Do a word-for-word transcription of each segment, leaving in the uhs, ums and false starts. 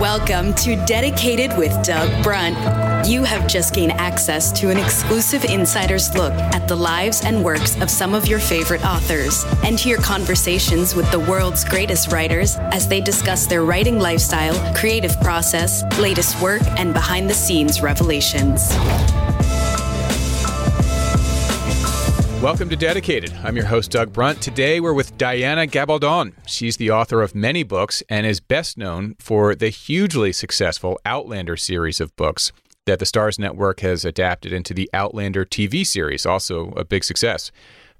Welcome to Dedicated with Doug Brunt. You have just gained access to an exclusive insider's look at the lives and works of some of your favorite authors and hear conversations with the world's greatest writers as they discuss their writing lifestyle, creative process, latest work, and behind-the-scenes revelations. Welcome to Dedicated. I'm your host, Doug Brunt. Today, we're with Diana Gabaldon. She's the author of many books and is best known for the hugely successful Outlander series of books that the Starz Network has adapted into the Outlander T V series, also a big success.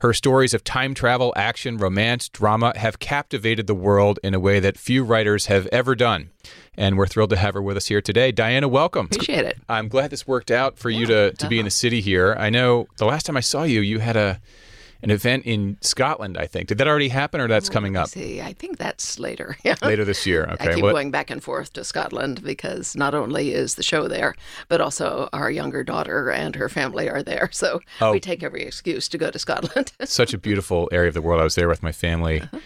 Her stories of time travel, action, romance, drama have captivated the world in a way that few writers have ever done. And we're thrilled to have her with us here today. Diana, welcome. Appreciate it. I'm glad this worked out for yeah, you to, to be in the city here. I know the last time I saw you, you had a an event in Scotland, I think. Did that already happen, or that's oh, coming up? See, I think that's later. Yeah. Later this year. Okay. I keep what? going back and forth to Scotland because not only is the show there, but also our younger daughter and her family are there. So oh. we take every excuse to go to Scotland. Such a beautiful area of the world. I was there with my family. Uh-huh.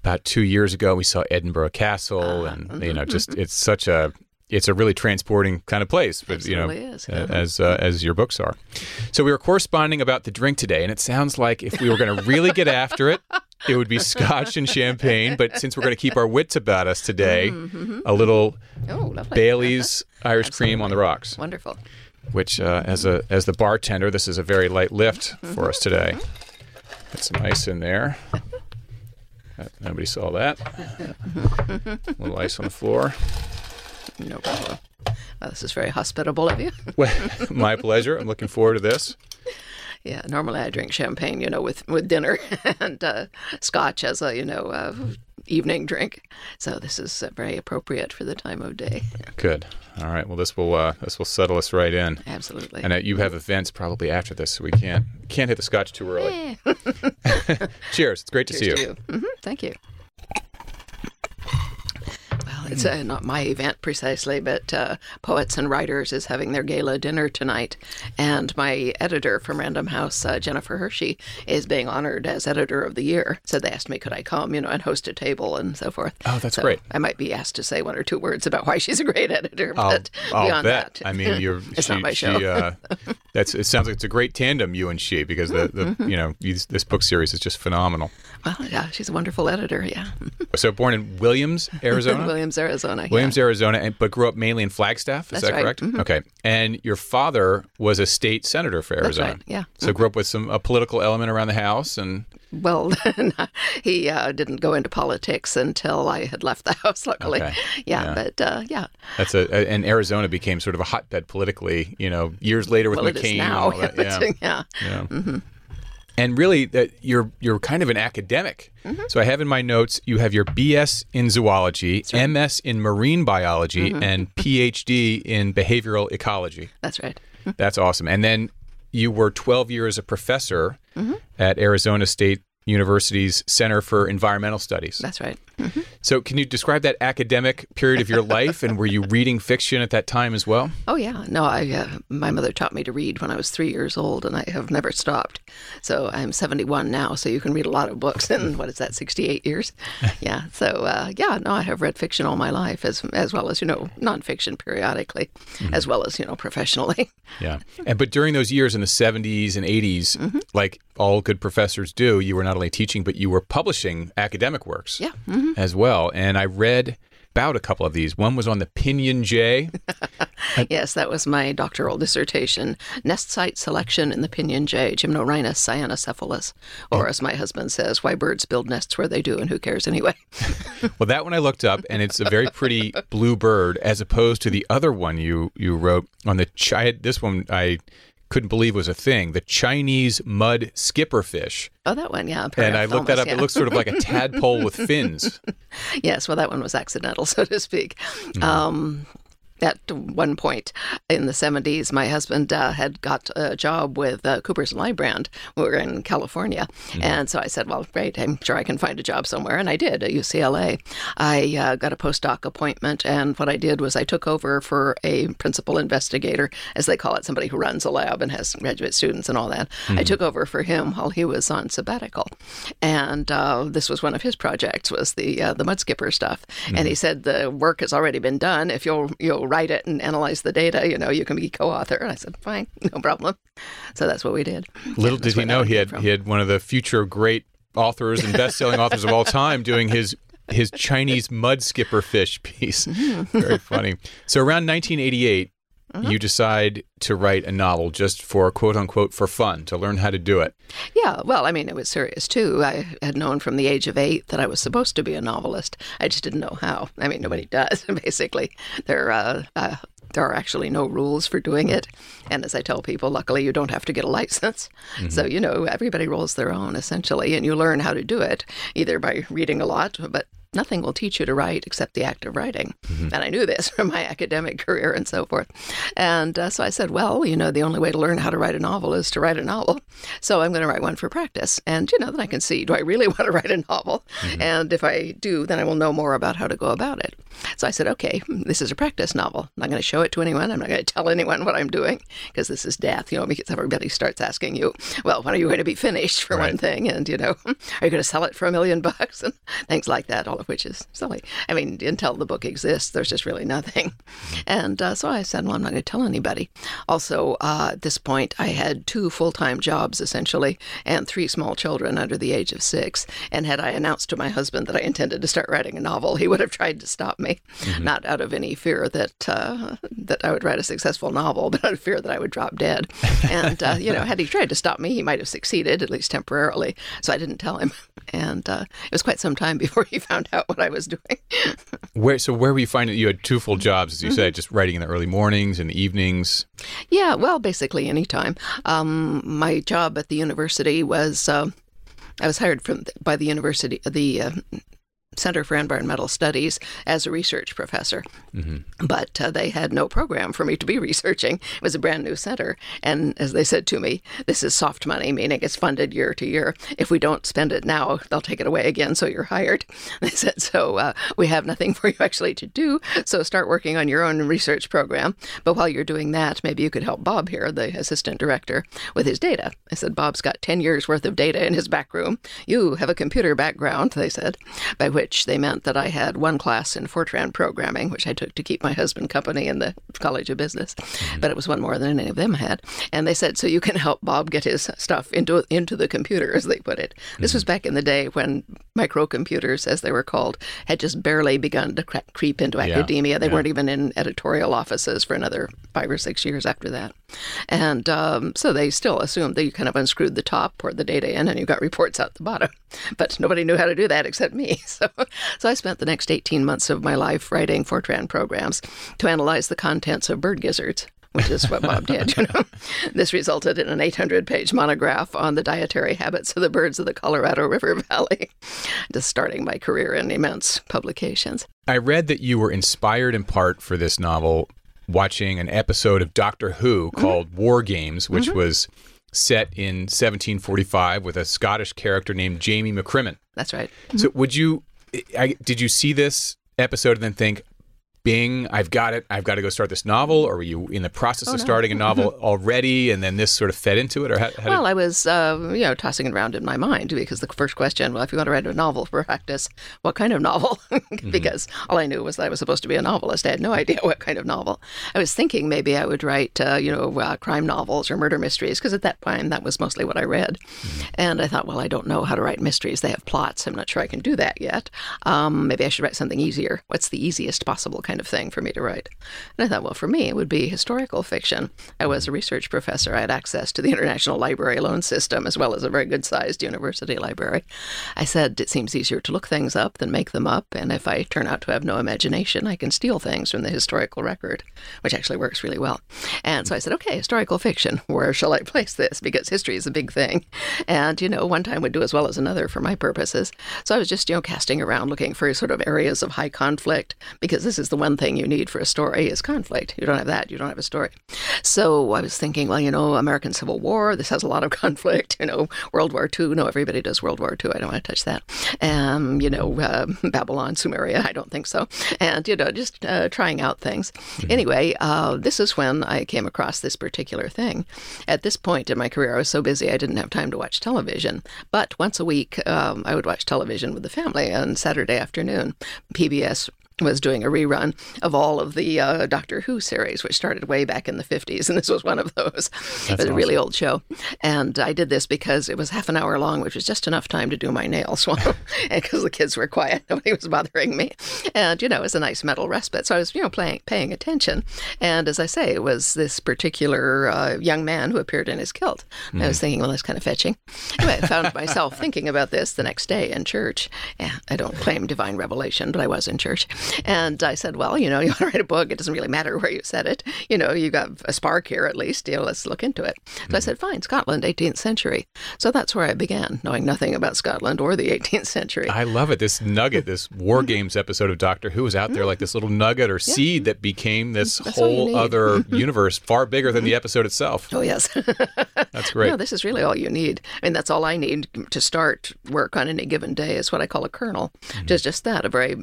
About two years ago, we saw Edinburgh Castle, uh, and you know, just it's such a it's a really transporting kind of place, but you know, is. Uh, as uh, as your books are. So we were corresponding about the drink today, and it sounds like if we were going to really get after it, it would be Scotch and champagne. But since we're going to keep our wits about us today, mm-hmm. a little oh, Bailey's Irish Absolutely. Cream on the rocks. Wonderful. Which, uh, as a as the bartender, this is a very light lift for us today. Put some ice in there. Nobody saw that. A little ice on the floor. No problem. Well, this is very hospitable of you. Well, my pleasure. I'm looking forward to this. Yeah, normally I drink champagne, you know, with, with dinner and uh, Scotch as a, you know, uh, evening drink. So this is uh, very appropriate for the time of day. Good. All right. Well, this will uh, this will settle us right in. Absolutely. And uh, you have events probably after this, so we can't can't hit the Scotch too early. Yeah. Cheers. It's great to Cheers see you. To you. Mm-hmm. Thank you. It's uh, not my event precisely, but uh, Poets and Writers is having their gala dinner tonight. And my editor from Random House, uh, Jennifer Hershey, is being honored as Editor of the Year. So they asked me, could I come, you know, and host a table and so forth. Oh, that's so great. I might be asked to say one or two words about why she's a great editor, but I'll, beyond I'll bet. that. I mean, you're, it's she, not my show. She, uh, that's, it sounds like it's a great tandem, you and she, because, the, the mm-hmm. you know, these, this book series is just phenomenal. Well, yeah, she's a wonderful editor, yeah. So born in Williams, Arizona? Williams, Arizona. Williams, yeah. Arizona, but grew up mainly in Flagstaff. Is That's that right. correct? Mm-hmm. Okay. And your father was a state senator for Arizona. That's right. Yeah. So mm-hmm. grew up with some a political element around the house and. Well, he uh, didn't go into politics until I had left the house, luckily. Okay. Yeah, yeah, but uh, yeah. That's a, a and Arizona became sort of a hotbed politically, you know, years later with well, McCain. It is now. And all that. Yeah. yeah. yeah. Mm-hmm. And really, that you're you're kind of an academic. Mm-hmm. So I have in my notes, you have your B S in zoology, right. M S in marine biology, mm-hmm. and P H D in behavioral ecology. That's right. That's awesome. And then you were twelve years a professor mm-hmm. at Arizona State University's Center for Environmental Studies. That's right. Mm-hmm. So can you describe that academic period of your life, and were you reading fiction at that time as well? Oh, yeah. No, I uh, my mother taught me to read when I was three years old, and I have never stopped. So I'm seventy-one now, so you can read a lot of books in, what is that, sixty-eight years? Yeah. So, uh, yeah, no, I have read fiction all my life, as as well as, you know, nonfiction periodically, mm-hmm. as well as, you know, professionally. Yeah. And but during those years in the seventies and eighties, mm-hmm. like all good professors do, you were not only teaching, but you were publishing academic works yeah. mm-hmm. as well. And I read about a couple of these. One was on the pinyon jay. Yes, that was my doctoral dissertation. Nest site selection in the pinyon jay, Gymnorhinus cyanocephalus, or oh. as my husband says, why birds build nests where they do and who cares anyway. Well, that one I looked up, and it's a very pretty blue bird, as opposed to the other one you you wrote on the chi- this one I couldn't believe was a thing, the Chinese mudskipper fish. Oh, that one, yeah. And I looked that up. Yeah. It looks sort of like a tadpole with fins. Yes, well, that one was accidental, so to speak. Mm. Um, at one point in the seventies, my husband uh, had got a job with uh, Coopers and Lybrand. We were in California. Mm. And so I said, well, great, I'm sure I can find a job somewhere. And I did at U C L A. I uh, got a postdoc appointment. And what I did was I took over for a principal investigator, as they call it, somebody who runs a lab and has graduate students and all that. Mm. I took over for him while he was on sabbatical. And uh, this was one of his projects, was the uh, the mudskipper stuff. Mm. And he said, the work has already been done. If you'll, you'll write it and analyze the data, you know, you can be co-author. And I said, fine, no problem. So that's what we did. Little did he know he had from. he had one of the future great authors and best-selling authors of all time doing his his Chinese mudskipper fish piece. Mm-hmm. Very funny. So around nineteen eighty-eight, mm-hmm. you decide to write a novel just for, quote unquote, for fun, to learn how to do it. Yeah, well, I mean, it was serious, too. I had known from the age of eight that I was supposed to be a novelist. I just didn't know how. I mean, nobody does, basically. There, uh, uh, there are actually no rules for doing it. And as I tell people, luckily, you don't have to get a license. Mm-hmm. So, you know, everybody rolls their own, essentially, and you learn how to do it, either by reading a lot, but nothing will teach you to write except the act of writing. Mm-hmm. And I knew this from my academic career and so forth. And uh, so I said, well, you know, the only way to learn how to write a novel is to write a novel. So I'm going to write one for practice. And, you know, then I can see, do I really want to write a novel? Mm-hmm. And if I do, then I will know more about how to go about it. So I said, okay, this is a practice novel. I'm not going to show it to anyone. I'm not going to tell anyone what I'm doing, because this is death, you know, because everybody starts asking you, well, when are you going to be finished, for right. one thing? And, you know, are you going to sell it for a million bucks? And things like that, all of which is silly. I mean, until the book exists, there's just really nothing. And uh, so I said, well, I'm not going to tell anybody. Also, uh, at this point, I had two full-time jobs, essentially, and three small children under the age of six. And had I announced to my husband that I intended to start writing a novel, he would have tried to stop me, mm-hmm. not out of any fear that uh, that I would write a successful novel, but out of fear that I would drop dead. And, uh, you know, had he tried to stop me, he might have succeeded, at least temporarily. So I didn't tell him. And uh, it was quite some time before he found out what I was doing. Where so where were you finding you had two full jobs, as you mm-hmm. said, just writing in the early mornings and evenings? Yeah, well, basically any time. Um, my job at the university was uh, I was hired from by the university the. Uh, Center for Environmental Studies as a research professor. Mm-hmm. But uh, they had no program for me to be researching. It was a brand new center. And as they said to me, this is soft money, meaning it's funded year to year. If we don't spend it now, they'll take it away again, so you're hired. They said, so uh, we have nothing for you actually to do, so start working on your own research program. But while you're doing that, maybe you could help Bob here, the assistant director, with his data. I said, Bob's got ten years worth of data in his back room. You have a computer background, they said, by which which they meant that I had one class in Fortran programming, which I took to keep my husband company in the College of Business. Mm-hmm. But it was one more than any of them had. And they said, so you can help Bob get his stuff into into the computer, as they put it. Mm-hmm. This was back in the day when microcomputers, as they were called, had just barely begun to cre- creep into yeah. academia. They yeah. weren't even in editorial offices for another five or six years after that. And um, so they still assumed that you kind of unscrewed the top, poured the data in, and you got reports out the bottom. But nobody knew how to do that except me. So So I spent the next eighteen months of my life writing Fortran programs to analyze the contents of bird gizzards, which is what Bob did. You know? This resulted in an eight hundred page monograph on the dietary habits of the birds of the Colorado River Valley, just starting my career in immense publications. I read that you were inspired in part for this novel watching an episode of Doctor Who called mm-hmm. War Games, which mm-hmm. was set in seventeen forty-five with a Scottish character named Jamie McCrimmon. That's right. Mm-hmm. So would you... I, did you see this episode and then think, Bing, I've got it, I've got to go start this novel, or were you in the process oh, of no. starting a novel already, and then this sort of fed into it? Or how, how Well, did... I was, um, you know, tossing it around in my mind, because the first question, well, if you want to write a novel for practice, what kind of novel? Because mm-hmm. all I knew was that I was supposed to be a novelist. I had no idea what kind of novel. I was thinking maybe I would write, uh, you know, uh, crime novels or murder mysteries, because at that time, that was mostly what I read. Mm-hmm. And I thought, well, I don't know how to write mysteries. They have plots. I'm not sure I can do that yet. Um, maybe I should write something easier. What's the easiest possible kind kind of thing for me to write? And I thought, well, for me, it would be historical fiction. I was a research professor. I had access to the International Library Loan System, as well as a very good-sized university library. I said, it seems easier to look things up than make them up, and if I turn out to have no imagination, I can steal things from the historical record, which actually works really well. And so I said, okay, historical fiction, where shall I place this? Because history is a big thing. And, you know, one time would do as well as another for my purposes. So I was just, you know, casting around, looking for sort of areas of high conflict, because this is the one thing you need for a story is conflict. You don't have that, you don't have a story. So I was thinking, well, you know, American Civil War, this has a lot of conflict. You know, World War Two, no, everybody does World War Two. I don't want to touch that. Um, you know, uh, Babylon, Sumeria, I don't think so. And, you know, just uh, trying out things. Anyway, uh, this is when I came across this particular thing. At this point in my career, I was so busy I didn't have time to watch television. But once a week, um, I would watch television with the family on Saturday afternoon. P B S was doing a rerun of all of the uh, Doctor Who series, which started way back in the fifties, and this was one of those. That's it was awesome. A really old show. And I did this because it was half an hour long, which was just enough time to do my nails, because the kids were quiet. Nobody was bothering me. And, you know, it was a nice mental respite. So I was, you know, playing, paying attention. And as I say, it was this particular uh, young man who appeared in his kilt. Mm. I was thinking, well, that's kind of fetching. Anyway, I found myself thinking about this the next day in church. Yeah, I don't claim divine revelation, but I was in church. And I said, well, you know, you want to write a book, it doesn't really matter where you set it. You know, you got a spark here at least, you know, let's look into it. So mm-hmm. I said, fine, Scotland, eighteenth century. So that's where I began, knowing nothing about Scotland or the eighteenth century. I love it. This nugget, this War Games episode of Doctor Who is out there like this little nugget or yeah. seed that became this that's whole other universe, far bigger than the episode itself. Oh, yes. That's great. No, this is really all you need. I mean, that's all I need to start work on any given day is what I call a kernel. Mm-hmm. Just, just that, a very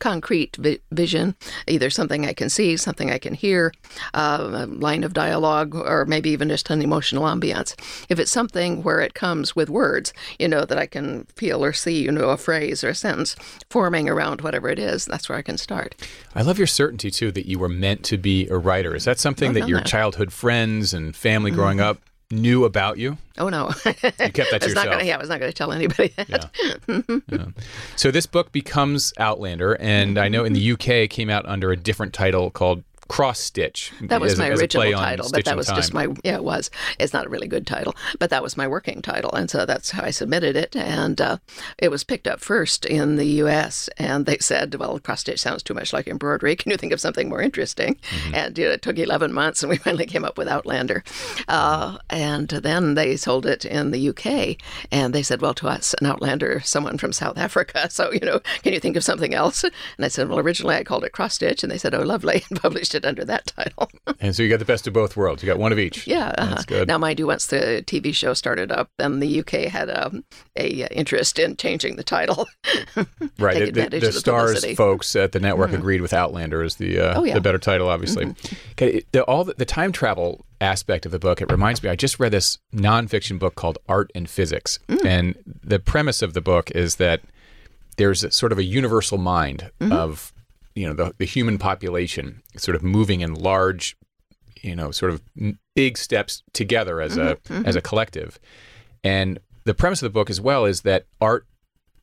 concrete vision, either something I can see, something I can hear, uh, a line of dialogue, or maybe even just an emotional ambiance. If it's something where it comes with words, you know, that I can feel or see, you know, a phrase or a sentence forming around whatever it is, that's where I can start. I love your certainty, too, that you were meant to be a writer. Is that something that your that. childhood friends and family mm-hmm. growing up knew about you? Oh, no. You kept that to yourself. Not gonna, yeah, I was not going to tell anybody that. Yeah. Yeah. So this book becomes Outlander, and I know in the U K it came out under a different title called Cross Stitch. That was as, my as original title, but that was time. just my, yeah, it was. It's not a really good title, but that was my working title. And so that's how I submitted it. And uh, it was picked up first in the U S. And they said, well, cross stitch sounds too much like embroidery. Can you think of something more interesting? Mm-hmm. And you know, it took eleven months and we finally came up with Outlander. Uh, and then they sold it in the U K. And they said, well, to us, an Outlander, someone from South Africa. So, you know, can you think of something else? And I said, well, originally I called it Cross Stitch. And they said, oh, lovely. And published it under that title. And so you got the best of both worlds. You got one of each. Yeah. Uh-huh. That's good. Now, mind you, once the T V show started up, then the U K had um, a interest in changing the title. Right. It, the the, the Starz folks at the network mm-hmm. agreed with Outlander as the uh, oh, yeah. the better title, obviously. Mm-hmm. Okay, the, all the, the time travel aspect of the book, it reminds me, I just read this nonfiction book called Art and Physics. Mm. And the premise of the book is that there's a, sort of a universal mind mm-hmm. of you know, the, the human population sort of moving in large, you know, sort of big steps together as a mm-hmm, mm-hmm. as a collective. And the premise of the book as well is that art,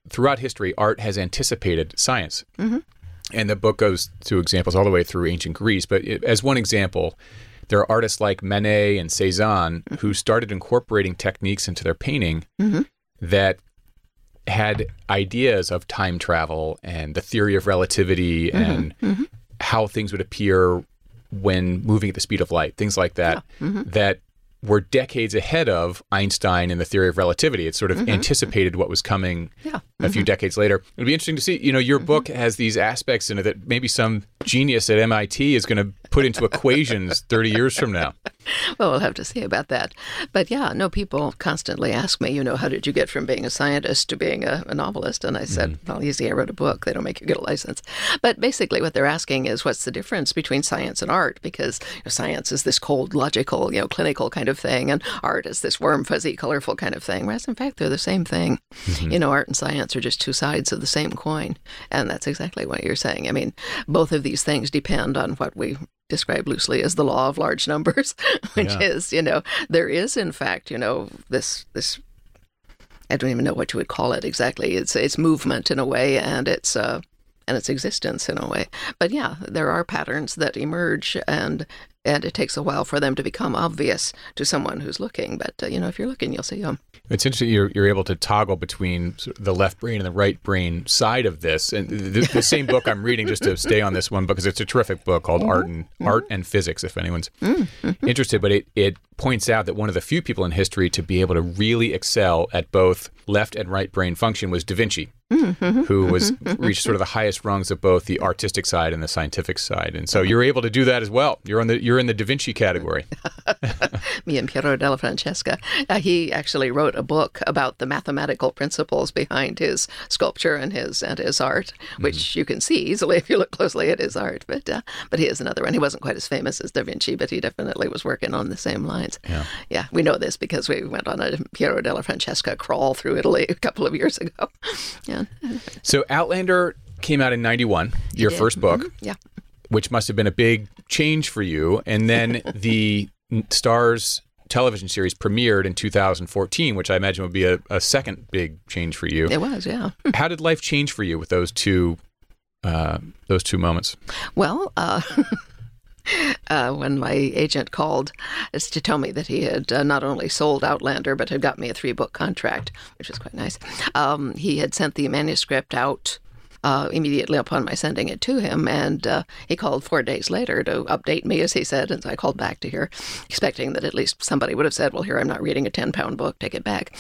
throughout history, art has anticipated science. Mm-hmm. And the book goes through examples all the way through ancient Greece. But it, as one example, there are artists like Manet and Cezanne mm-hmm. who started incorporating techniques into their painting mm-hmm. that had ideas of time travel and the theory of relativity mm-hmm, and mm-hmm. how things would appear when moving at the speed of light, things like that, yeah. mm-hmm. that were decades ahead of Einstein and the theory of relativity. It sort of mm-hmm, anticipated mm-hmm. what was coming yeah. mm-hmm. a few decades later. It'll be interesting to see, you know, your mm-hmm. book has these aspects in it that maybe some genius at M I T is going to put into equations thirty years from now. Well, we'll have to see about that. But yeah, no, people constantly ask me, you know, how did you get from being a scientist to being a, a novelist? And I said, mm-hmm. well, easy, I wrote a book. They don't make you get a license. But basically what they're asking is, what's the difference between science and art? Because you know, science is this cold, logical, you know, clinical kind of thing, and art is this warm, fuzzy, colorful kind of thing. Whereas, in fact, they're the same thing. Mm-hmm. You know, art and science are just two sides of the same coin. And that's exactly what you're saying. I mean, both of these things depend on what we describe loosely as the law of large numbers, which yeah. is, you know, there is, in fact, you know, this this I don't even know what you would call it exactly. It's it's movement in a way, and it's uh, and its existence in a way. But yeah, there are patterns that emerge, and and it takes a while for them to become obvious to someone who's looking. But uh, you know, if you're looking, you'll see them. It's interesting you're you're able to toggle between the left brain and the right brain side of this. And the, the same book I'm reading, just to stay on this one, because it's a terrific book called mm-hmm. Art and mm-hmm. Art and Physics, if anyone's mm-hmm. interested. But it, it points out that one of the few people in history to be able to really excel at both left and right brain function was Da Vinci, mm-hmm. who was mm-hmm. reached sort of the highest rungs of both the artistic side and the scientific side. And so you're able to do that as well. You're on the you're in the Da Vinci category. Me and Piero della Francesca. Uh, he actually wrote a book about the mathematical principles behind his sculpture and his and his art, which mm-hmm. you can see easily if you look closely at his art. But uh, but he is another one. He wasn't quite as famous as Da Vinci, but he definitely was working on the same lines. Yeah, yeah we know this because we went on a Piero della Francesca crawl through Italy a couple of years ago. Yeah. So Outlander came out in ninety-one, your yeah. first book. Mm-hmm. Yeah. Which must have been a big change for you. And then the Starz television series premiered in two thousand fourteen, which I imagine would be a, a second big change for you. It was, yeah. How did life change for you with those two, uh, those two moments? Well, uh, uh, when my agent called to tell me that he had uh, not only sold Outlander, but had got me a three-book contract, which was quite nice, um, he had sent the manuscript out Uh, immediately upon my sending it to him, and uh, he called four days later to update me, as he said, and so I called back to here, expecting that at least somebody would have said, well, here, I'm not reading a ten-pound book, take it back.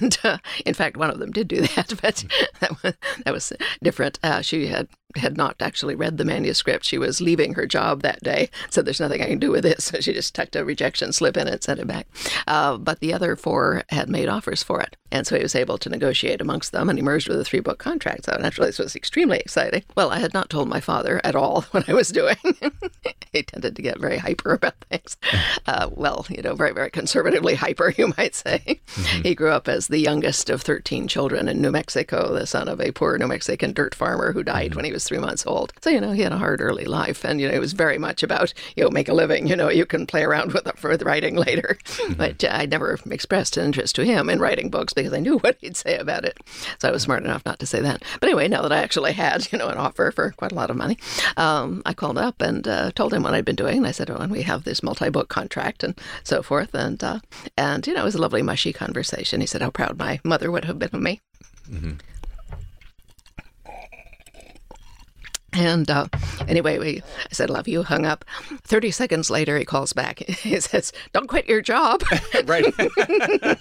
And uh, in fact, one of them did do that, but that was, that was different. Uh, she had had not actually read the manuscript. She was leaving her job that day, so there's nothing I can do with this. So she just tucked a rejection slip in and sent it back. Uh, but the other four had made offers for it, and so he was able to negotiate amongst them, and he merged with a three-book contract. So naturally, this was extremely exciting. Well, I had not told my father at all what I was doing. He tended to get very hyper about things. Uh, well, you know, very, very conservatively hyper, you might say. Mm-hmm. He grew up as the youngest of thirteen children in New Mexico, the son of a poor New Mexican dirt farmer who died mm-hmm. when he was three months old. So, you know, he had a hard early life, and, you know, it was very much about, you know, make a living, you know, you can play around with, with writing later. Mm-hmm. But uh, I never expressed an interest to him in writing books because I knew what he'd say about it. So I was smart enough not to say that. But anyway, now that I actually had, you know, an offer for quite a lot of money, um, I called up and uh, told him what I'd been doing. And I said, oh, and we have this multi-book contract and so forth. And, uh, and you know, it was a lovely, mushy conversation. He said how proud my mother would have been of me. Mm-hmm. And uh, anyway, we, I said, love you, hung up. thirty seconds later, he calls back. He says, don't quit your job. Right.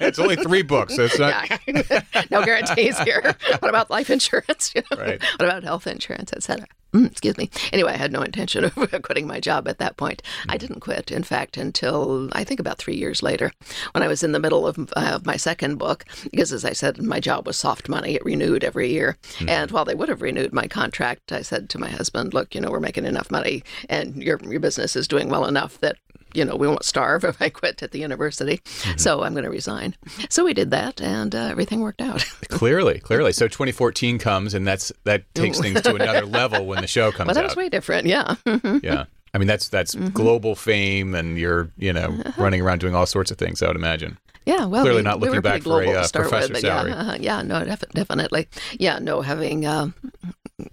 It's only three books. So it's not... yeah. No guarantees here. What about life insurance? You know? Right. What about health insurance, et cetera? Mm, excuse me. Anyway, I had no intention of quitting my job at that point. Mm-hmm. I didn't quit, in fact, until I think about three years later when I was in the middle of, uh, of my second book, because as I said, my job was soft money. It renewed every year. Mm-hmm. And while they would have renewed my contract, I said to my husband, look, you know, we're making enough money and your your business is doing well enough that, you know, we won't starve if I quit at the university. Mm-hmm. So I'm going to resign. So we did that, and uh, everything worked out. clearly, clearly. So twenty fourteen comes, and that's that takes things to another level when the show comes out. Well, that out. was way different, yeah. Yeah. I mean, that's that's mm-hmm. global fame, and you're, you know, running around doing all sorts of things, I would imagine. Yeah, well, clearly we, not looking we back for a uh, professor with, salary. Yeah, uh, yeah no, def- definitely. Yeah, no, having uh,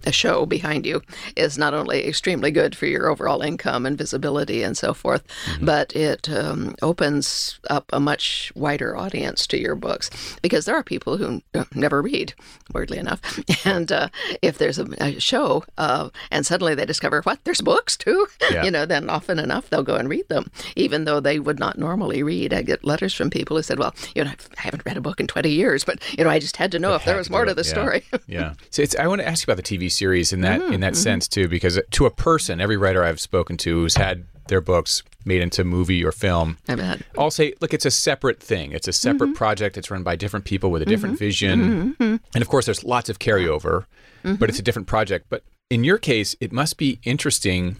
a show behind you is not only extremely good for your overall income and visibility and so forth, mm-hmm. but it um, opens up a much wider audience to your books, because there are people who n- never read, weirdly enough. And uh, if there's a, a show uh, and suddenly they discover, what, there's books too? Yeah. You know, then often enough they'll go and read them, even though they would not normally read. I get letters from people who said, well, you know, I haven't read a book in twenty years, but, you know, I just had to know but if there was more to the yeah. story. yeah. So it's, I want to ask you about the T V series in that mm-hmm. in that mm-hmm. sense, too, because to a person, every writer I've spoken to who's had their books made into movie or film, I bet. I'll say, look, it's a separate thing. It's a separate mm-hmm. project. It's run by different people with a different mm-hmm. vision. Mm-hmm. And of course, there's lots of carryover, mm-hmm. but it's a different project. But in your case, it must be interesting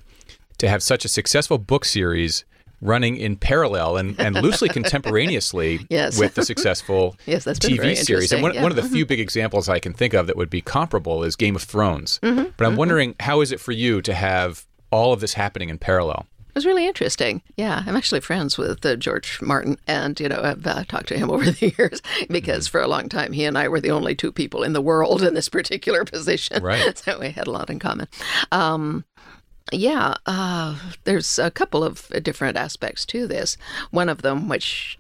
to have such a successful book series running in parallel and, and loosely contemporaneously yes. with the successful yes, that's T V series. And one, yeah. one of the mm-hmm. few big examples I can think of that would be comparable is Game of Thrones. Mm-hmm. But I'm mm-hmm. wondering, how is it for you to have all of this happening in parallel? It was really interesting. Yeah, I'm actually friends with uh, George Martin, and, you know, I've uh, talked to him over the years because mm-hmm. for a long time, he and I were the only two people in the world in this particular position. Right. So we had a lot in common. Um Yeah, uh, there's a couple of different aspects to this. One of them, which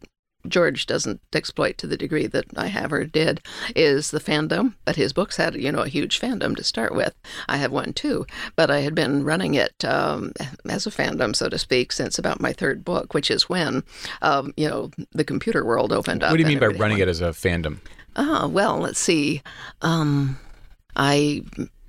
George doesn't exploit to the degree that I have or did, is the fandom. But his books had, you know, a huge fandom to start with. I have one too, but I had been running it um, as a fandom, so to speak, since about my third book, which is when, um, you know, the computer world opened up. What do you mean by running it as a fandom? Oh, well, let's see. Um, I...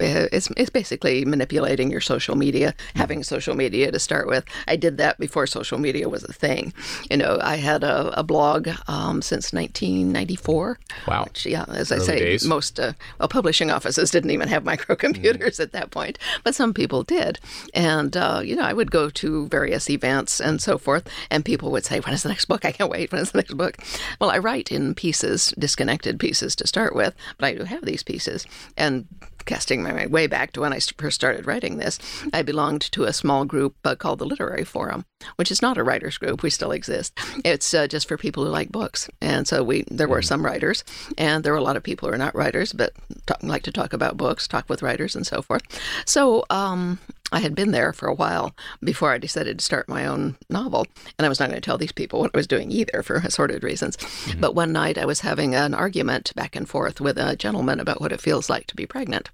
It's, it's basically manipulating your social media, having social media to start with. I did that before social media was a thing. You know, I had a, a blog um, since nineteen ninety-four. Wow. Which, yeah, as Early I say, days. most uh, well, publishing offices didn't even have microcomputers mm. at that point, but some people did. And, uh, you know, I would go to various events and so forth, and people would say, when is the next book? I can't wait. When is the next book? Well, I write in pieces, disconnected pieces to start with, but I do have these pieces. And casting my way back to when I first started writing this, I belonged to a small group uh, called the Literary Forum, which is not a writers group. We still exist. It's uh, just for people who like books. And so we there were some writers, and there were a lot of people who are not writers, but talk, like to talk about books, talk with writers, and so forth. So um, I had been there for a while before I decided to start my own novel. And I was not going to tell these people what I was doing either for assorted reasons. Mm-hmm. But one night I was having an argument back and forth with a gentleman about what it feels like to be pregnant.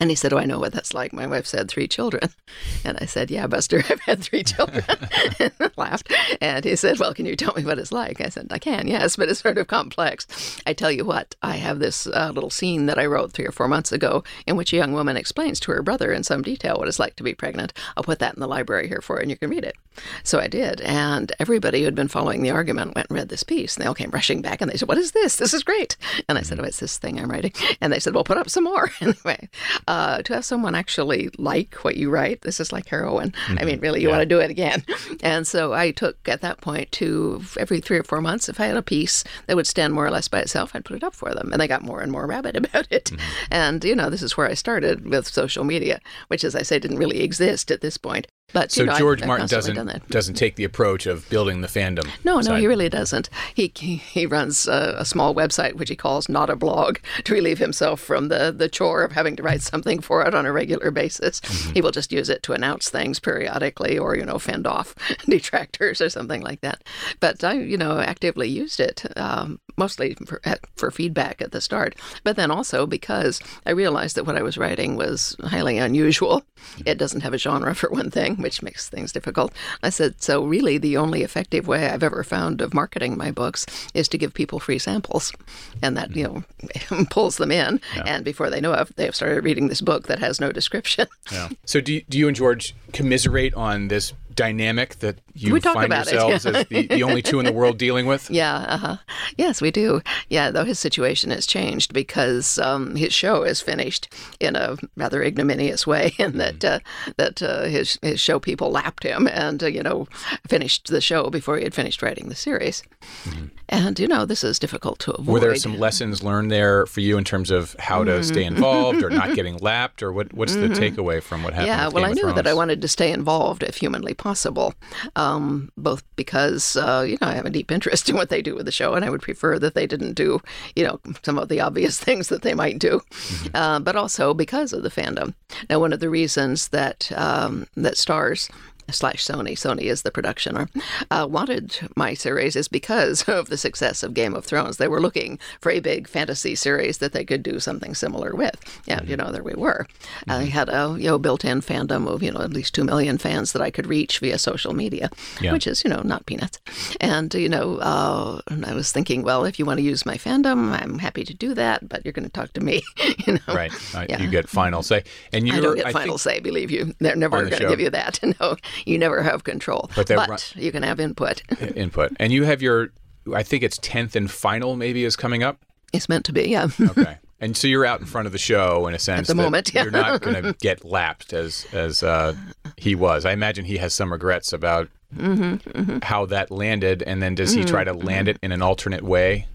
And he said, oh, I know what that's like. My wife's had three children. And I said, yeah, Buster, I've had three children. And I laughed. And he said, well, can you tell me what it's like? I said, I can, yes, but it's sort of complex. I tell you what, I have this uh, little scene that I wrote three or four months ago in which a young woman explains to her brother in some detail what it's like to be pregnant. I'll put that in the library here for you, and you can read it. So I did. And everybody who had been following the argument went and read this piece. And they all came rushing back, and they said, what is this? This is great. And I said, oh, it's this thing I'm writing. And they said, well, put up some more. Anyway. Uh, to have someone actually like what you write, this is like heroin. Mm-hmm. I mean, really, you yeah. want to do it again. And so I took, at that point, to every three or four months, if I had a piece that would stand more or less by itself, I'd put it up for them. And they got more and more rabid about it. Mm-hmm. And, you know, this is where I started with social media, which, as I say, didn't really exist at this point. But, so you know, George I've, Martin I've doesn't doesn't take the approach of building the fandom. No, side. no, he really doesn't. He he, he runs a, a small website, which he calls Not a Blog, to relieve himself from the, the chore of having to write something for it on a regular basis. Mm-hmm. He will just use it to announce things periodically or, you know, fend off detractors or something like that. But I, you know, actively used it, um, mostly for, at, for feedback at the start, but then also because I realized that what I was writing was highly unusual. Mm-hmm. It doesn't have a genre, for one thing, which makes things difficult. I said, so really the only effective way I've ever found of marketing my books is to give people free samples. And that, you know, pulls them in. Yeah. And before they know it, they've started reading this book that has no description. Yeah. So do you, do you and George commiserate on this dynamic that you find yourselves it, yeah. as the, the only two in the world dealing with? Yeah. Uh-huh. Yes, we do. Yeah, though his situation has changed because um, his show is finished in a rather ignominious way in mm-hmm. that uh, that uh, his, his show people lapped him and, uh, you know, finished the show before he had finished writing the series. Mm-hmm. And, you know, this is difficult to avoid. Were there some lessons learned there for you in terms of how to mm-hmm. stay involved or not getting lapped? Or what? what's mm-hmm. the takeaway from what happened yeah, with Game well, I of knew Thrones? That I wanted to stay involved if humanly possible. Possible, um, both because, uh, you know, I have a deep interest in what they do with the show, and I would prefer that they didn't do, you know, some of the obvious things that they might do, mm-hmm. uh, but also because of the fandom. Now, one of the reasons that um, that Starz slash Sony, Sony is the production arm, uh, wanted my series is because of the success of Game of Thrones. They were looking for a big fantasy series that they could do something similar with. Yeah, mm-hmm. you know, there we were. Mm-hmm. I had a you know built-in fandom of you know at least two million fans that I could reach via social media, yeah. which is you know not peanuts. And you know, uh, I was thinking, well, if you want to use my fandom, I'm happy to do that, but you're going to talk to me. you know, right? Yeah. You get final say, and you don't get I final think, say. Believe you, they're never going to give you that. No, you never have control, but, but run- you can have input. input, and you have your. I think it's tenth and final maybe is coming up. It's meant to be, yeah. Okay. And so you're out in front of the show in a sense. At the moment, yeah. You're not going to get lapped as as uh, he was. I imagine he has some regrets about mm-hmm, mm-hmm. how that landed. And then does mm-hmm, he try to land mm-hmm. it in an alternate way?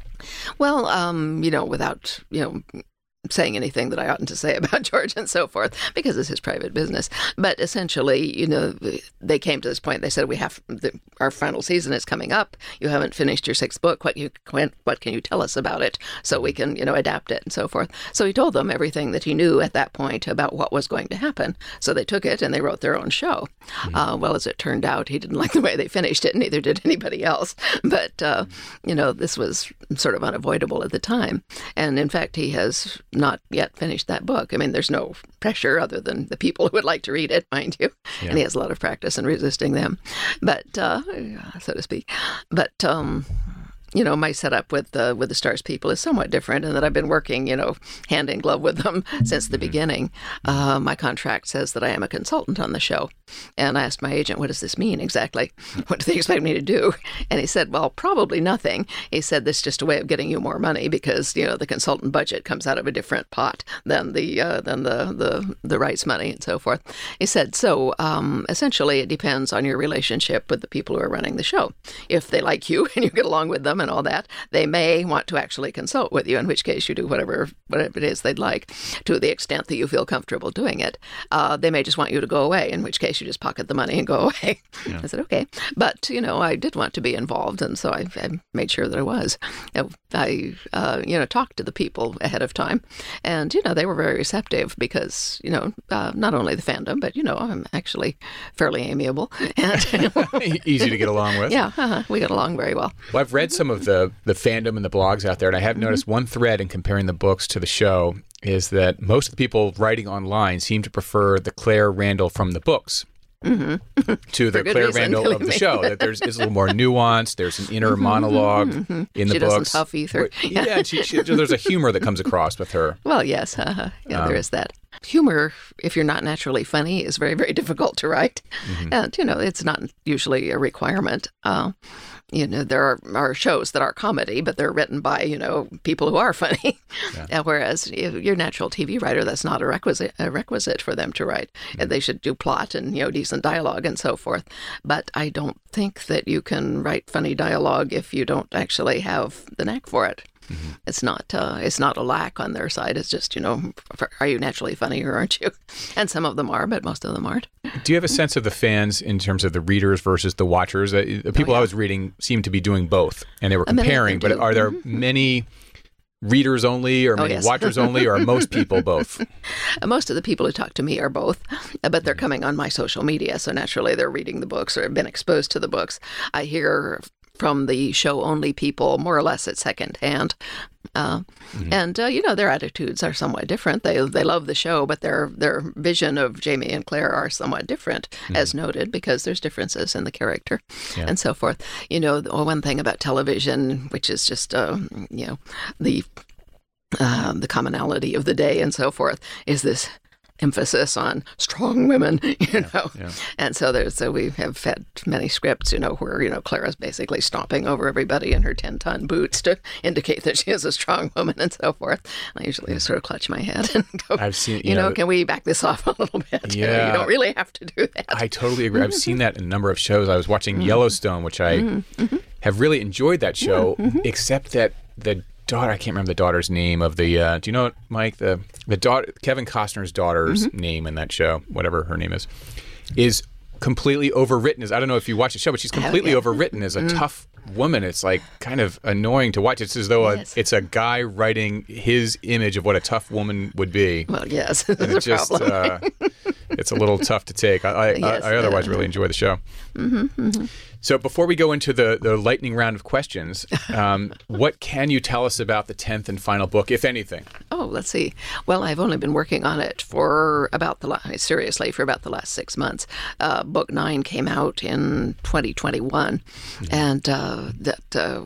Well, um, you know, without, you know, saying anything that I oughtn't to say about George and so forth, because it's his private business. But essentially, you know, they came to this point. They said, we have the, our final season is coming up. You haven't finished your sixth book. What you what can you tell us about it so we can, you know, adapt it and so forth. So he told them everything that he knew at that point about what was going to happen. So they took it and they wrote their own show. Mm-hmm. Uh, well, as it turned out, he didn't like the way they finished it, and neither did anybody else. But, uh, you know, this was sort of unavoidable at the time. And in fact, he has not yet finished that book. I mean, there's no pressure other than the people who would like to read it, mind you. Yeah. And he has a lot of practice in resisting them, but uh, so to speak. But um, you know, my setup with the with the Starz people is somewhat different in that I've been working, you know, hand in glove with them since the mm-hmm. beginning. Uh, my contract says that I am a consultant on the show, and I asked my agent, "What does this mean exactly? What do they expect me to do?" And he said, "Well, probably nothing." He said, "This is just a way of getting you more money because you know the consultant budget comes out of a different pot than the uh, than the, the the rights money and so forth." He said, "So um, essentially, it depends on your relationship with the people who are running the show. If they like you and you get along with them." And all that, they may want to actually consult with you, in which case you do whatever whatever it is they'd like to the extent that you feel comfortable doing it. Uh, they may just want you to go away, in which case you just pocket the money and go away. Yeah. I said, okay. But, you know, I did want to be involved, and so I, I made sure that I was. I, uh, you know, talked to the people ahead of time, and, you know, they were very receptive because, you know, uh, not only the fandom, but, you know, I'm actually fairly amiable. And easy to get along with. Yeah, uh-huh. We got along very well. Well, I've read some of the, the fandom and the blogs out there, and I have noticed mm-hmm. one thread in comparing the books to the show is that most of the people writing online seem to prefer the Claire Randall from the books mm-hmm. to the Claire reason, Randall of the me. show. That there's it's a little more nuanced. There's an inner mm-hmm, monologue mm-hmm. in the she books. She doesn't huff either. Yeah, yeah she, she, there's a humor that comes across with her. Well, yes, uh-huh. yeah, um, there is that. Humor, if you're not naturally funny, is very, very difficult to write. Mm-hmm. And, you know, it's not usually a requirement. Uh, you know, there are, are shows that are comedy, but they're written by, you know, people who are funny. Yeah. And whereas if you're a natural T V writer, that's not a requisite a requisite for them to write. Mm-hmm. And they should do plot and, you know, decent dialogue and so forth. But I don't think that you can write funny dialogue if you don't actually have the knack for it. Mm-hmm. It's not uh, it's not a lack on their side. It's just, you know, are you naturally funny or aren't you? And some of them are, but most of them aren't. Do you have a sense of the fans in terms of the readers versus the watchers? The people oh, yeah. I was reading seemed to be doing both, and they were comparing. But are there mm-hmm. many readers only or many oh, yes. watchers only, or most people both? Most of the people who talk to me are both, but they're coming on my social media. So naturally, they're reading the books or have been exposed to the books. I hear from the show-only people, more or less at secondhand. Uh, mm-hmm. And, uh, you know, their attitudes are somewhat different. They they love the show, but their their vision of Jamie and Claire are somewhat different, mm-hmm. as noted, because there's differences in the character yeah. and so forth. You know, one thing about television, which is just, uh, you know, the uh, the commonality of the day and so forth, is this emphasis on strong women, you yeah, know, yeah. and so there's so we have had many scripts, you know, where you know Clara's basically stomping over everybody in her ten-ton boots to indicate that she is a strong woman and so forth. And I usually just sort of clutch my head and go, I've seen, you, you know, know, can we back this off a little bit? Yeah, you know, you don't really have to do that. I totally agree. I've seen that in a number of shows. I was watching mm-hmm. Yellowstone, which I mm-hmm. have really enjoyed that show, mm-hmm. except that the daughter, I can't remember the daughter's name of the, uh, do you know, Mike, the the daughter, Kevin Costner's daughter's mm-hmm. name in that show, whatever her name is, is completely overwritten. As I don't know if you watch the show, but she's completely oh, yeah. overwritten as a mm. tough woman. It's like kind of annoying to watch. It's as though a, yes. it's a guy writing his image of what a tough woman would be. Well, yes, and it's just, uh, it's a little tough to take. I, I, yes, I, I otherwise uh, really enjoy the show. Mm-hmm, mm-hmm. So before we go into the, the lightning round of questions, um, what can you tell us about the tenth and final book, if anything? Oh, let's see. Well, I've only been working on it for about the last, seriously, for about the last six months. Uh, book nine came out in twenty twenty-one, mm-hmm. and uh, that... Uh,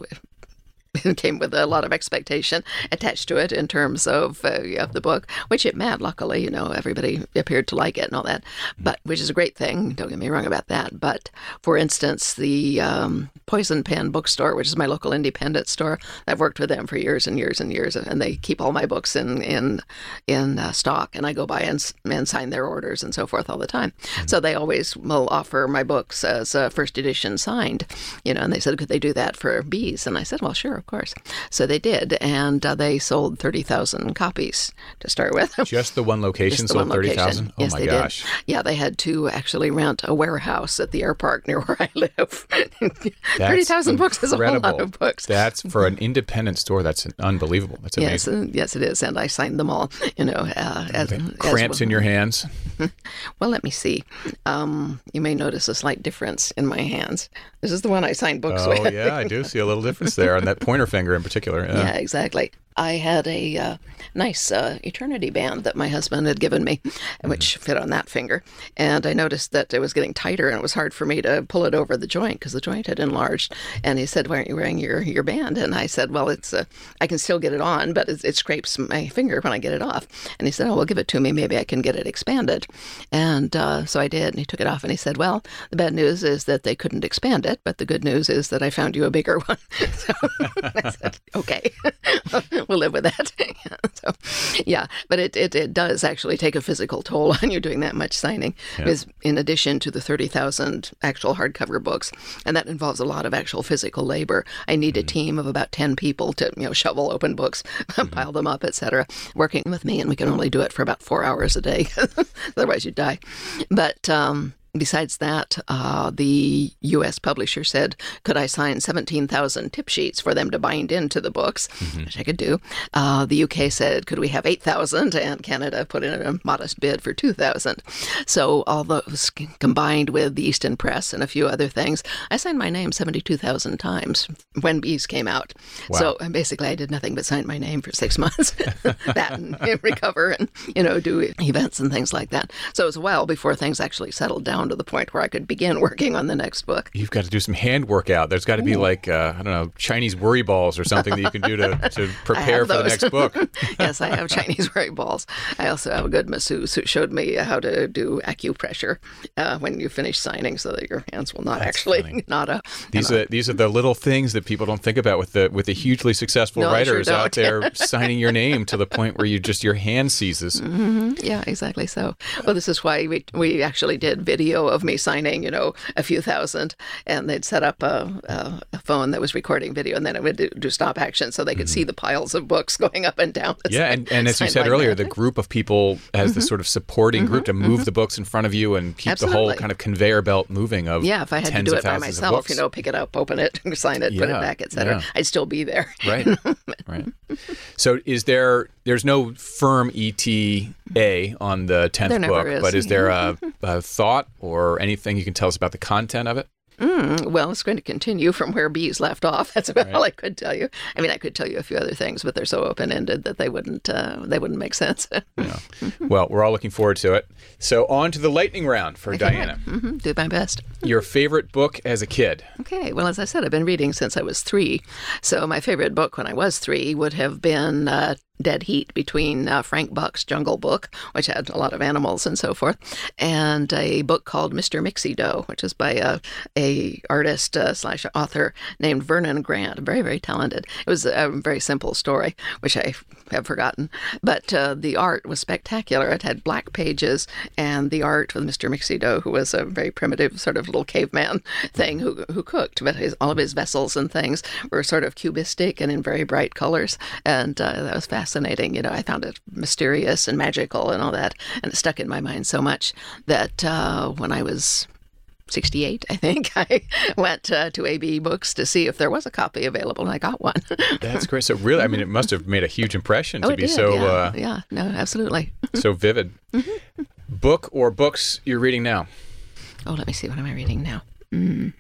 It came with a lot of expectation attached to it in terms of uh, of the book, which it met. Luckily, you know, everybody appeared to like it and all that, but which is a great thing. Don't get me wrong about that. But for instance, the um, Poison Pen Bookstore, which is my local independent store, I've worked with them for years and years and years, and they keep all my books in in in uh, stock, and I go by and and sign their orders and so forth all the time. Mm-hmm. So they always will offer my books as a first edition signed, you know, and they said, could they do that for bees? And I said, well, sure. Of course. So they did, and uh, they sold thirty thousand copies to start with. Just the one location the sold thirty thousand? Oh yes, my gosh. Did. Yeah, they had to actually rent a warehouse at the airport near where I live. thirty thousand books is a whole lot of books. That's for an independent store. That's unbelievable. That's amazing. Yes, uh, yes it is, and I signed them all, you know. Uh, as, cramps as well. In your hands? Well, let me see. Um, you may notice a slight difference in my hands. This is the one I signed books oh, with. Oh, yeah, I do see a little difference there on that point. Finger in particular. Yeah, yeah exactly. I had a uh, nice uh, eternity band that my husband had given me, which mm. fit on that finger. And I noticed that it was getting tighter and it was hard for me to pull it over the joint because the joint had enlarged. And he said, why aren't you wearing your, your band? And I said, well, it's uh, I can still get it on, but it, it scrapes my finger when I get it off. And he said, oh, well, give it to me. Maybe I can get it expanded. And uh, so I did. And he took it off and he said, well, the bad news is that they couldn't expand it. But the good news is that I found you a bigger one. So I said, okay. We'll live with that. yeah, so, yeah, but it, it, it does actually take a physical toll on you doing that much signing, yeah. because in addition to the thirty thousand actual hardcover books, and that involves a lot of actual physical labor. I need mm-hmm. a team of about ten people to you know shovel open books, mm-hmm. pile them up, et cetera, working with me, and we can only do it for about four hours a day. Otherwise, you'd die. But... Um, Besides that, uh, the U S publisher said, could I sign seventeen thousand tip sheets for them to bind into the books, mm-hmm. which I could do. Uh, the U K said, could we have eight thousand? And Canada put in a modest bid for two thousand. So all those combined with the Easton Press and a few other things, I signed my name seventy-two thousand times when Bees came out. Wow. So and basically I did nothing but sign my name for six months, that and, and recover and, you know, do events and things like that. So it was a while before things actually settled down to the point where I could begin working on the next book. You've got to do some hand workout. There's got to be like, uh, I don't know, Chinese worry balls or something that you can do to, to prepare for the next book. Yes, I have Chinese worry balls. I also have a good masseuse who showed me how to do acupressure uh, when you finish signing so that your hands will not That's actually funny. Not up. These are, these are the little things that people don't think about with the with the hugely successful no, writers sure out there signing your name to the point where you just, your hand seizes. Mm-hmm. Yeah, exactly so. Well, this is why we, we actually did video of me signing, you know, a few thousand, and they'd set up a, a, a phone that was recording video, and then it would do, do stop action so they could mm-hmm. see the piles of books going up and down. Yeah, like, and, and as you said like earlier, that. The group of people has mm-hmm. this sort of supporting mm-hmm. group to move mm-hmm. the books in front of you and keep Absolutely. The whole kind of conveyor belt moving of Yeah, if I had to do it by myself, you know, pick it up, open it, sign it, yeah, put it back, et cetera, yeah. I'd still be there. Right, right. So is there, there's no firm E T A on the tenth book, is. But is there a, a thought or anything you can tell us about the content of it? Mm, well, it's going to continue from where Bees left off. That's about right. all I could tell you. I mean, I could tell you a few other things, but they're so open-ended that they wouldn't uh, they wouldn't make sense. yeah. Well, we're all looking forward to it. So on to the lightning round for I Diana. Mm-hmm. Do my best. Your favorite book as a kid? Okay. Well, as I said, I've been reading since I was three. So my favorite book when I was three would have been uh, Dead Heat between uh, Frank Buck's Jungle Book, which had a lot of animals and so forth, and a book called Mister Mixie-Doe, which is by a, a artist uh, slash author named Vernon Grant. Very, very talented. It was a very simple story, which I have forgotten, but uh, the art was spectacular. It had black pages, and the art with Mister Mixie-Doe, who was a very primitive sort of little caveman thing who, who cooked, but his, all of his vessels and things were sort of cubistic and in very bright colors, and uh, that was fascinating. Fascinating, you know, I found it mysterious and magical and all that, and it stuck in my mind so much that uh, when I was sixty-eight, I think, I went uh, to A B Books to see if there was a copy available, and I got one. That's great. So really, I mean, it must have made a huge impression oh, to be did, so... Yeah, uh, yeah, no, absolutely. So vivid. Mm-hmm. Book or books you're reading now? Oh, let me see. What am I reading now? Mm.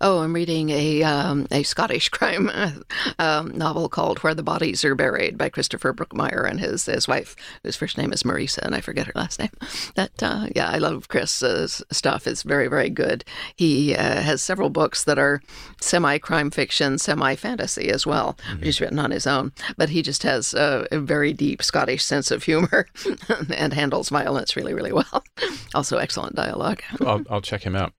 Oh, I'm reading a um, a Scottish crime uh, um, novel called Where the Bodies Are Buried by Christopher Brookmyre and his, his wife, whose first name is Marisa, and I forget her last name. That uh, yeah, I love Chris's stuff. It's very, very good. He uh, has several books that are semi-crime fiction, semi-fantasy as well, mm-hmm. which he's written on his own. But he just has a, a very deep Scottish sense of humor and handles violence really, really well. Also excellent dialogue. I'll, I'll check him out.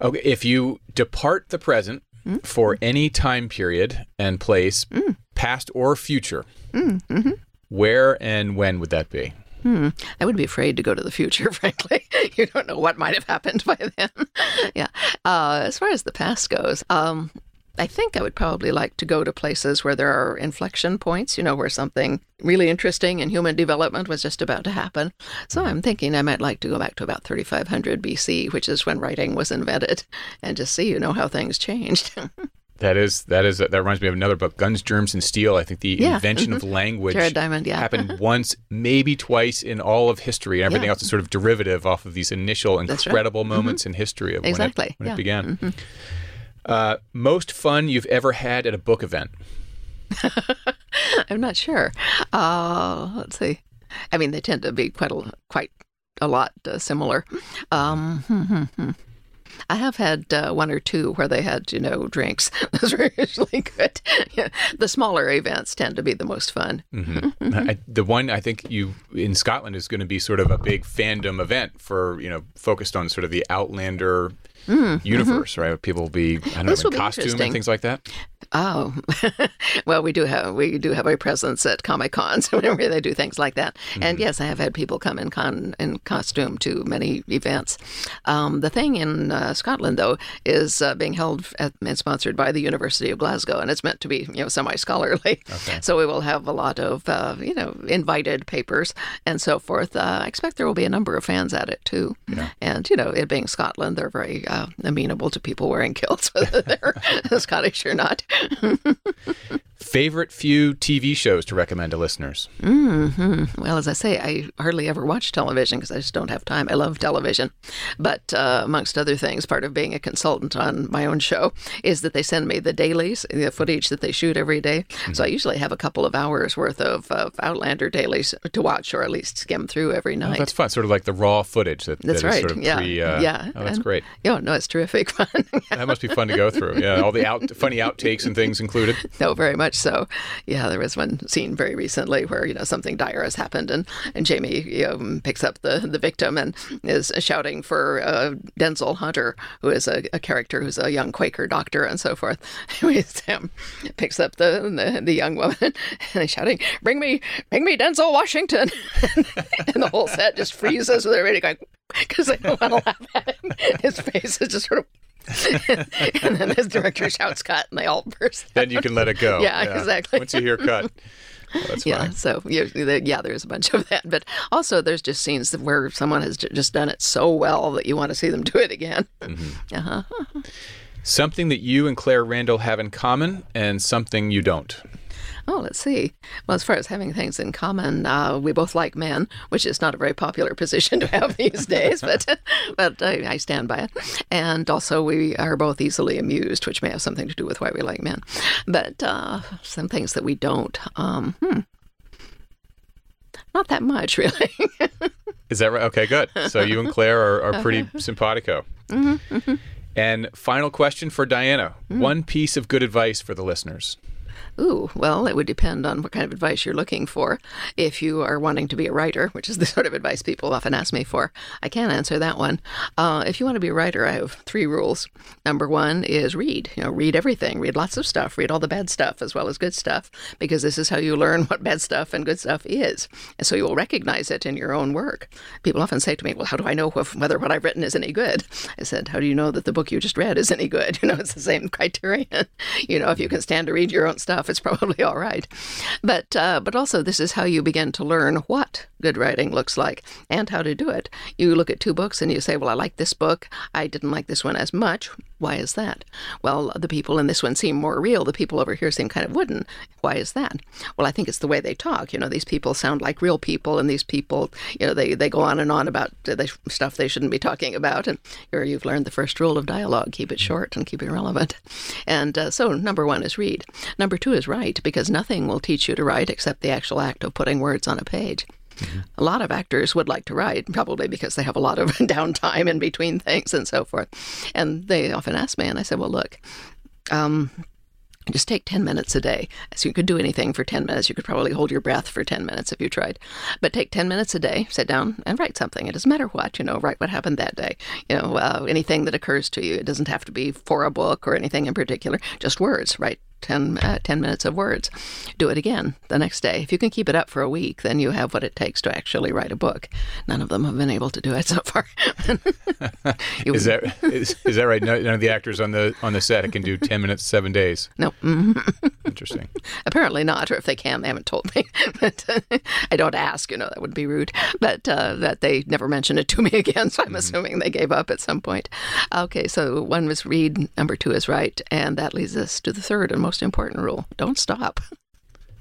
Okay, if you depart the present mm. for any time period and place, mm. past or future, mm. mm-hmm. where and when would that be? Hmm. I would be afraid to go to the future, frankly. You don't know what might have happened by then. yeah. Uh, as far as the past goes, um, I think I would probably like to go to places where there are inflection points, you know, where something really interesting in human development was just about to happen. So I'm thinking I might like to go back to about thirty-five hundred B C, which is when writing was invented, and just see, you know, how things changed. That is, that is, that reminds me of another book, Guns, Germs, and Steel. I think the yeah. invention mm-hmm. of language Jared Diamond, yeah. happened once, maybe twice in all of history. And everything yeah. else is sort of derivative off of these initial incredible right. moments mm-hmm. in history of exactly. when, it, when yeah. it began. Mm-hmm. Uh, most fun you've ever had at a book event? I'm not sure. Uh, let's see. I mean, they tend to be quite a, quite a lot uh, similar. Um, hmm, hmm, hmm. I have had uh, one or two where they had, you know, drinks. Those were usually good. Yeah. The smaller events tend to be the most fun. Mm-hmm. I, the one I think you in Scotland is going to be sort of a big fandom event for, you know, focused on sort of the Outlander mm-hmm. universe, right? People will be, I don't this know, in costume and things like that. Oh, well, we do have we do have a presence at Comic-Con, so whenever they do things like that. Mm-hmm. And yes, I have had people come in con in costume to many events. Um, the thing in uh, Scotland, though, is uh, being held at, and sponsored by the University of Glasgow, and it's meant to be, you know, semi-scholarly. Okay. So we will have a lot of uh, you know invited papers and so forth. Uh, I expect there will be a number of fans at it too. Yeah. And you know, it being Scotland, they're very uh, amenable to people wearing kilts, whether they're Scottish or not. Favorite few T V shows to recommend to listeners? Mm-hmm. Well, as I say, I hardly ever watch television because I just don't have time. I love television. But uh, amongst other things, part of being a consultant on my own show is that they send me the dailies, the footage that they shoot every day. Mm-hmm. So I usually have a couple of hours worth of, of Outlander dailies to watch or at least skim through every night. Oh, that's fun. Sort of like the raw footage. That, that's that right. Is sort of yeah. Pre, uh, yeah. Oh, that's and, great. Yeah, no, it's terrific fun. That must be fun to go through. Yeah, all the out, funny outtakes and things included. No, very much. So, yeah, there was one scene very recently where, you know, something dire has happened and, and Jamie, you know, picks up the, the victim and is shouting for uh, Denzel Hunter, who is a, a character who's a young Quaker doctor and so forth. Sam picks up the, the the young woman and he's shouting, bring me, bring me Denzel Washington. And the whole set just freezes with everybody going, because they don't want to laugh at him. His face is just sort of and then his director shouts cut and they all burst out. Then you can let it go. Yeah, yeah. Exactly. Once you hear cut. Well, that's yeah, funny. So yeah, there's a bunch of that. But also there's just scenes where someone has just done it so well that you want to see them do it again. Mm-hmm. Uh-huh. Something that you and Claire Randall have in common and something you don't. Oh, let's see. Well, as far as having things in common, uh, we both like men, which is not a very popular position to have these days, but but I, I stand by it. And also, we are both easily amused, which may have something to do with why we like men. But uh, some things that we don't, um, hmm, not that much, really. Is that right? Okay, good. So you and Claire are, are pretty simpatico. Mm-hmm, mm-hmm. And final question for Diana. Mm-hmm. One piece of good advice for the listeners. Ooh, well, it would depend on what kind of advice you're looking for. If you are wanting to be a writer, which is the sort of advice people often ask me for, I can't answer that one. Uh, if you want to be a writer, I have three rules. Number one is read. You know, read everything. Read lots of stuff. Read all the bad stuff as well as good stuff, because this is how you learn what bad stuff and good stuff is. And so you will recognize it in your own work. People often say to me, well, how do I know wh- whether what I've written is any good? I said, how do you know that the book you just read is any good? You know, it's the same criterion. You know, if you can stand to read your own stuff, it's probably all right. But uh, but also, this is how you begin to learn what good writing looks like and how to do it. You look at two books and you say, well, I like this book. I didn't like this one as much. Why is that? Well, the people in this one seem more real. The people over here seem kind of wooden. Why is that? Well, I think it's the way they talk. You know, these people sound like real people, and these people, you know, they, they go on and on about the stuff they shouldn't be talking about. And here you've learned the first rule of dialogue, keep it short and keep it relevant. And uh, so number one is read. Number two is write, because nothing will teach you to write except the actual act of putting words on a page. Mm-hmm. A lot of actors would like to write, probably because they have a lot of downtime in between things and so forth. And they often ask me, and I said, well, look, um, just take ten minutes a day. So you could do anything for ten minutes. You could probably hold your breath for ten minutes if you tried. But take ten minutes a day, sit down and write something. It doesn't matter what, you know, write what happened that day. You know, uh, anything that occurs to you. It doesn't have to be for a book or anything in particular, just words, right? ten, uh, ten minutes of words. Do it again the next day. If you can keep it up for a week, then you have what it takes to actually write a book. None of them have been able to do it so far. is, that, is, is that right? None of the actors on the on the set can do ten minutes, seven days? No. Mm-hmm. Interesting. Apparently not, or if they can, they haven't told me. But uh, I don't ask, you know, that would be rude. But uh, that they never mentioned it to me again, so I'm mm-hmm. assuming they gave up at some point. Okay, so one was read, number two is write, and that leads us to the third and most important rule. Don't stop.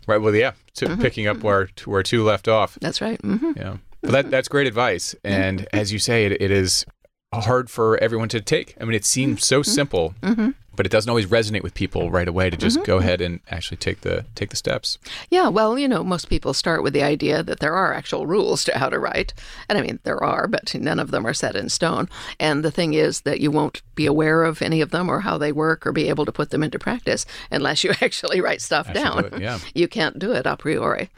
Right. Well, yeah. So mm-hmm. picking up where where two left off. That's right. Mm-hmm. Yeah. Well, that that's great advice. And mm-hmm. as you say, it, it is hard for everyone to take. I mean, it seems so mm-hmm. simple, mm-hmm. but it doesn't always resonate with people right away to just mm-hmm. go ahead and actually take the take the steps. Yeah. Well, you know, most people start with the idea that there are actual rules to how to write. And I mean, there are, but none of them are set in stone. And the thing is that you won't be aware of any of them or how they work or be able to put them into practice unless you actually write stuff actually down. Do it, yeah. You can't do it a priori.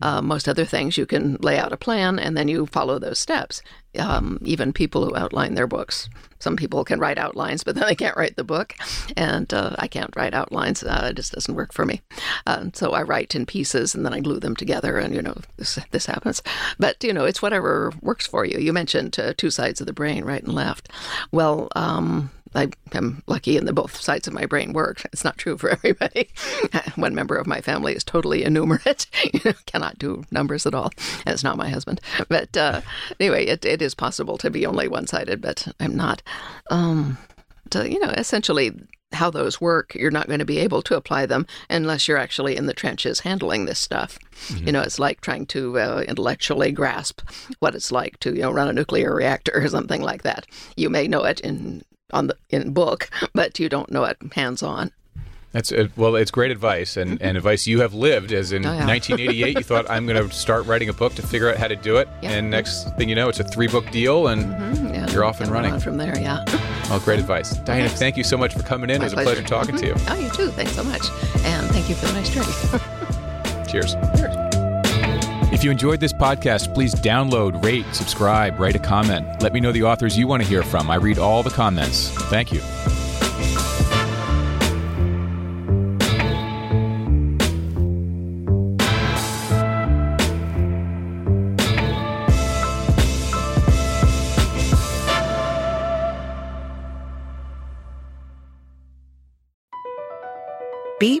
Uh, most other things, you can lay out a plan and then you follow those steps. Um, even people who outline their books. Some people can write outlines, but then they can't write the book. And uh, I can't write outlines. Uh, it just doesn't work for me. Uh, so I write in pieces and then I glue them together and, you know, this, this happens. But, you know, it's whatever works for you. You mentioned uh, two sides of the brain, right and left. Well, um... I am lucky in that both sides of my brain work. It's not true for everybody. One member of my family is totally innumerate, you know, cannot do numbers at all. And it's not my husband. But uh, anyway, it, it is possible to be only one-sided, but I'm not. Um, so, you know, essentially how those work, you're not going to be able to apply them unless you're actually in the trenches handling this stuff. Mm-hmm. You know, it's like trying to uh, intellectually grasp what it's like to, you know, run a nuclear reactor or something like that. You may know it in... on the in book, but you don't know it hands-on. That's uh, well, it's great advice, and, and advice you have lived, as in oh, yeah. nineteen eighty-eight, you thought, I'm going to start writing a book to figure out how to do it, yeah. and next thing you know, it's a three-book deal, and mm-hmm, yeah, you're off and running. From there, yeah. Well, great advice. Diana, yes. Thank you so much for coming in. My it was pleasure. a pleasure talking mm-hmm. to you. Oh, you too. Thanks so much, and thank you for the nice drink. Cheers. Cheers. If you enjoyed this podcast, please download, rate, subscribe, write a comment. Let me know the authors you want to hear from. I read all the comments. Thank you. B